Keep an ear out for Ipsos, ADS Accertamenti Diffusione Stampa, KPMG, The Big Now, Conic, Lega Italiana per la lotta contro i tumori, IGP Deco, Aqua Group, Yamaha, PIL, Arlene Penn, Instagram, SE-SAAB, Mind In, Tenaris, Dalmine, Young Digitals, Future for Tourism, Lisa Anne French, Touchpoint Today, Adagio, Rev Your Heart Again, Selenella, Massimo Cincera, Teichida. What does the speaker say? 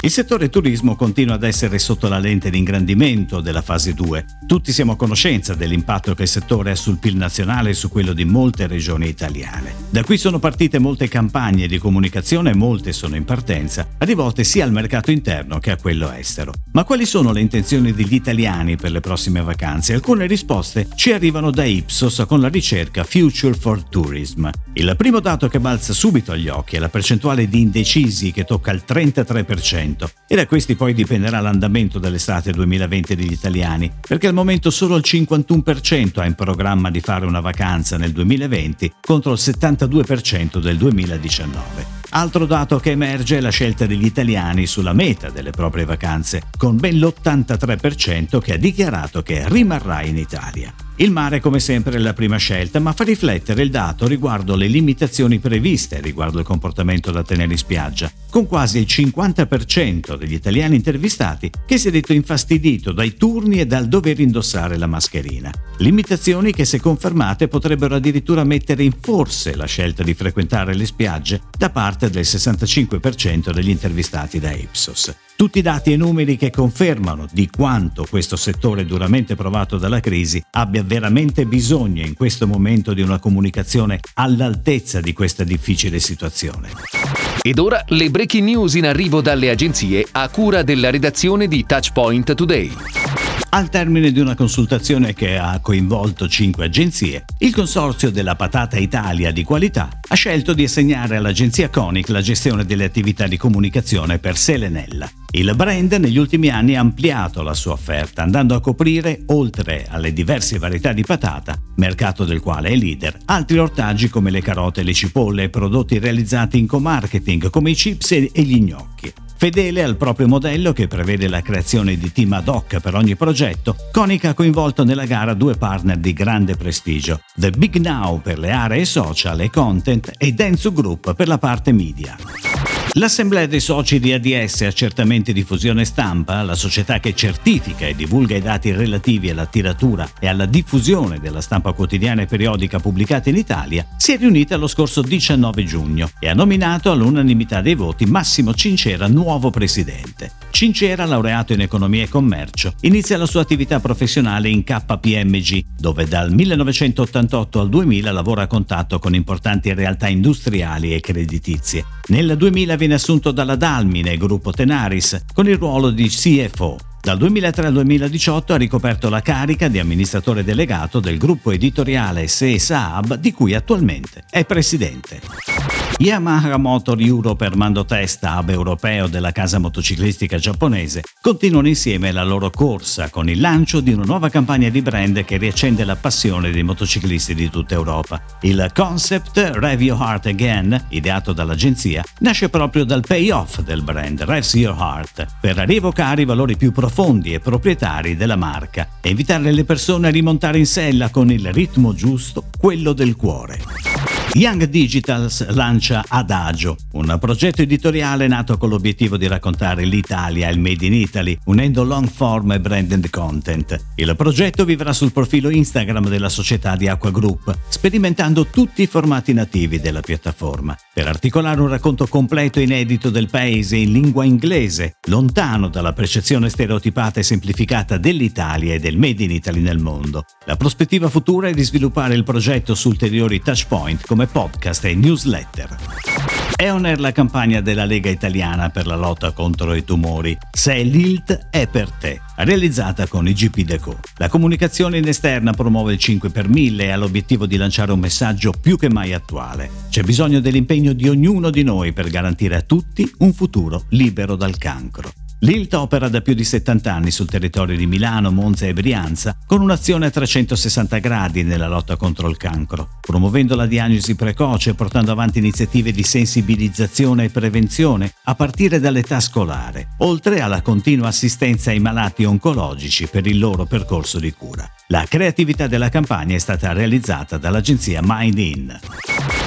Il settore turismo continua ad essere sotto la lente di ingrandimento della fase 2. Tutti siamo a conoscenza dell'impatto che il settore ha sul PIL nazionale e su quello di molte regioni italiane. Da qui sono partite molte campagne di comunicazione, molte sono in partenza, rivolte sia al mercato interno che a quello estero. Ma quali sono le intenzioni degli italiani per le prossime vacanze? Alcune risposte ci arrivano da Ipsos con la ricerca Future for Tourism. Il primo dato che balza subito agli occhi è la percentuale di indecisi che tocca il 33%. E da questi poi dipenderà l'andamento dell'estate 2020 degli italiani, perché al momento solo il 51% ha in programma di fare una vacanza nel 2020 contro il 72% del 2019. Altro dato che emerge è la scelta degli italiani sulla meta delle proprie vacanze, con ben l'83% che ha dichiarato che rimarrà in Italia. Il mare come sempre è la prima scelta, ma fa riflettere il dato riguardo le limitazioni previste riguardo il comportamento da tenere in spiaggia, con quasi il 50% degli italiani intervistati che si è detto infastidito dai turni e dal dover indossare la mascherina. Limitazioni che se confermate potrebbero addirittura mettere in forse la scelta di frequentare le spiagge da parte del 65% degli intervistati da Ipsos. Tutti dati e numeri che confermano di quanto questo settore duramente provato dalla crisi abbia veramente bisogno in questo momento di una comunicazione all'altezza di questa difficile situazione. Ed ora le breaking news in arrivo dalle agenzie a cura della redazione di Touchpoint Today. Al termine di una consultazione che ha coinvolto 5 agenzie, il Consorzio della Patata Italia di Qualità ha scelto di assegnare all'agenzia Conic la gestione delle attività di comunicazione per Selenella. Il brand negli ultimi anni ha ampliato la sua offerta, andando a coprire, oltre alle diverse varietà di patata, mercato del quale è leader, altri ortaggi come le carote e le cipolle e prodotti realizzati in co-marketing come i chips e gli gnocchi. Fedele al proprio modello che prevede la creazione di team ad hoc per ogni progetto, Conic ha coinvolto nella gara 2 partner di grande prestigio, The Big Now per le aree social e content e Denso Group per la parte media. L'assemblea dei soci di ADS Accertamenti Diffusione Stampa, la società che certifica e divulga i dati relativi alla tiratura e alla diffusione della stampa quotidiana e periodica pubblicata in Italia, si è riunita lo scorso 19 giugno e ha nominato all'unanimità dei voti Massimo Cincera nuovo presidente. Cincera, laureato in economia e commercio, inizia la sua attività professionale in KPMG, dove dal 1988 al 2000 lavora a contatto con importanti realtà industriali e creditizie. Nel 2020 viene assunto dalla Dalmine, gruppo Tenaris, con il ruolo di CFO. Dal 2003 al 2018 ha ricoperto la carica di amministratore delegato del gruppo editoriale SE-SAAB, di cui attualmente è presidente. Yamaha Motor Europe Armando Testa, hub europeo della casa motociclistica giapponese, continuano insieme la loro corsa con il lancio di una nuova campagna di brand che riaccende la passione dei motociclisti di tutta Europa. Il concept Rev Your Heart Again, ideato dall'agenzia, nasce proprio dal payoff del brand Rev Your Heart, per rievocare i valori più profondi e proprietari della marca e invitare le persone a rimontare in sella con il ritmo giusto, quello del cuore. Young Digitals lancia Adagio, un progetto editoriale nato con l'obiettivo di raccontare l'Italia e il Made in Italy, unendo long form e branded content. Il progetto vivrà sul profilo Instagram della società di Aqua Group, sperimentando tutti i formati nativi della piattaforma, per articolare un racconto completo e inedito del paese in lingua inglese, lontano dalla percezione stereotipata e semplificata dell'Italia e del Made in Italy nel mondo. La prospettiva futura è di sviluppare il progetto su ulteriori touchpoint come podcast e newsletter. È on air la campagna della Lega Italiana per la lotta contro i tumori. Se l'ILT è per te, realizzata con IGP Deco. La comunicazione in esterna promuove il 5 per 1000 e ha l'obiettivo di lanciare un messaggio più che mai attuale. C'è bisogno dell'impegno di ognuno di noi per garantire a tutti un futuro libero dal cancro. L'ILT opera da più di 70 anni sul territorio di Milano, Monza e Brianza, con un'azione a 360 gradi nella lotta contro il cancro, promuovendo la diagnosi precoce e portando avanti iniziative di sensibilizzazione e prevenzione a partire dall'età scolare, oltre alla continua assistenza ai malati oncologici per il loro percorso di cura. La creatività della campagna è stata realizzata dall'agenzia Mind In.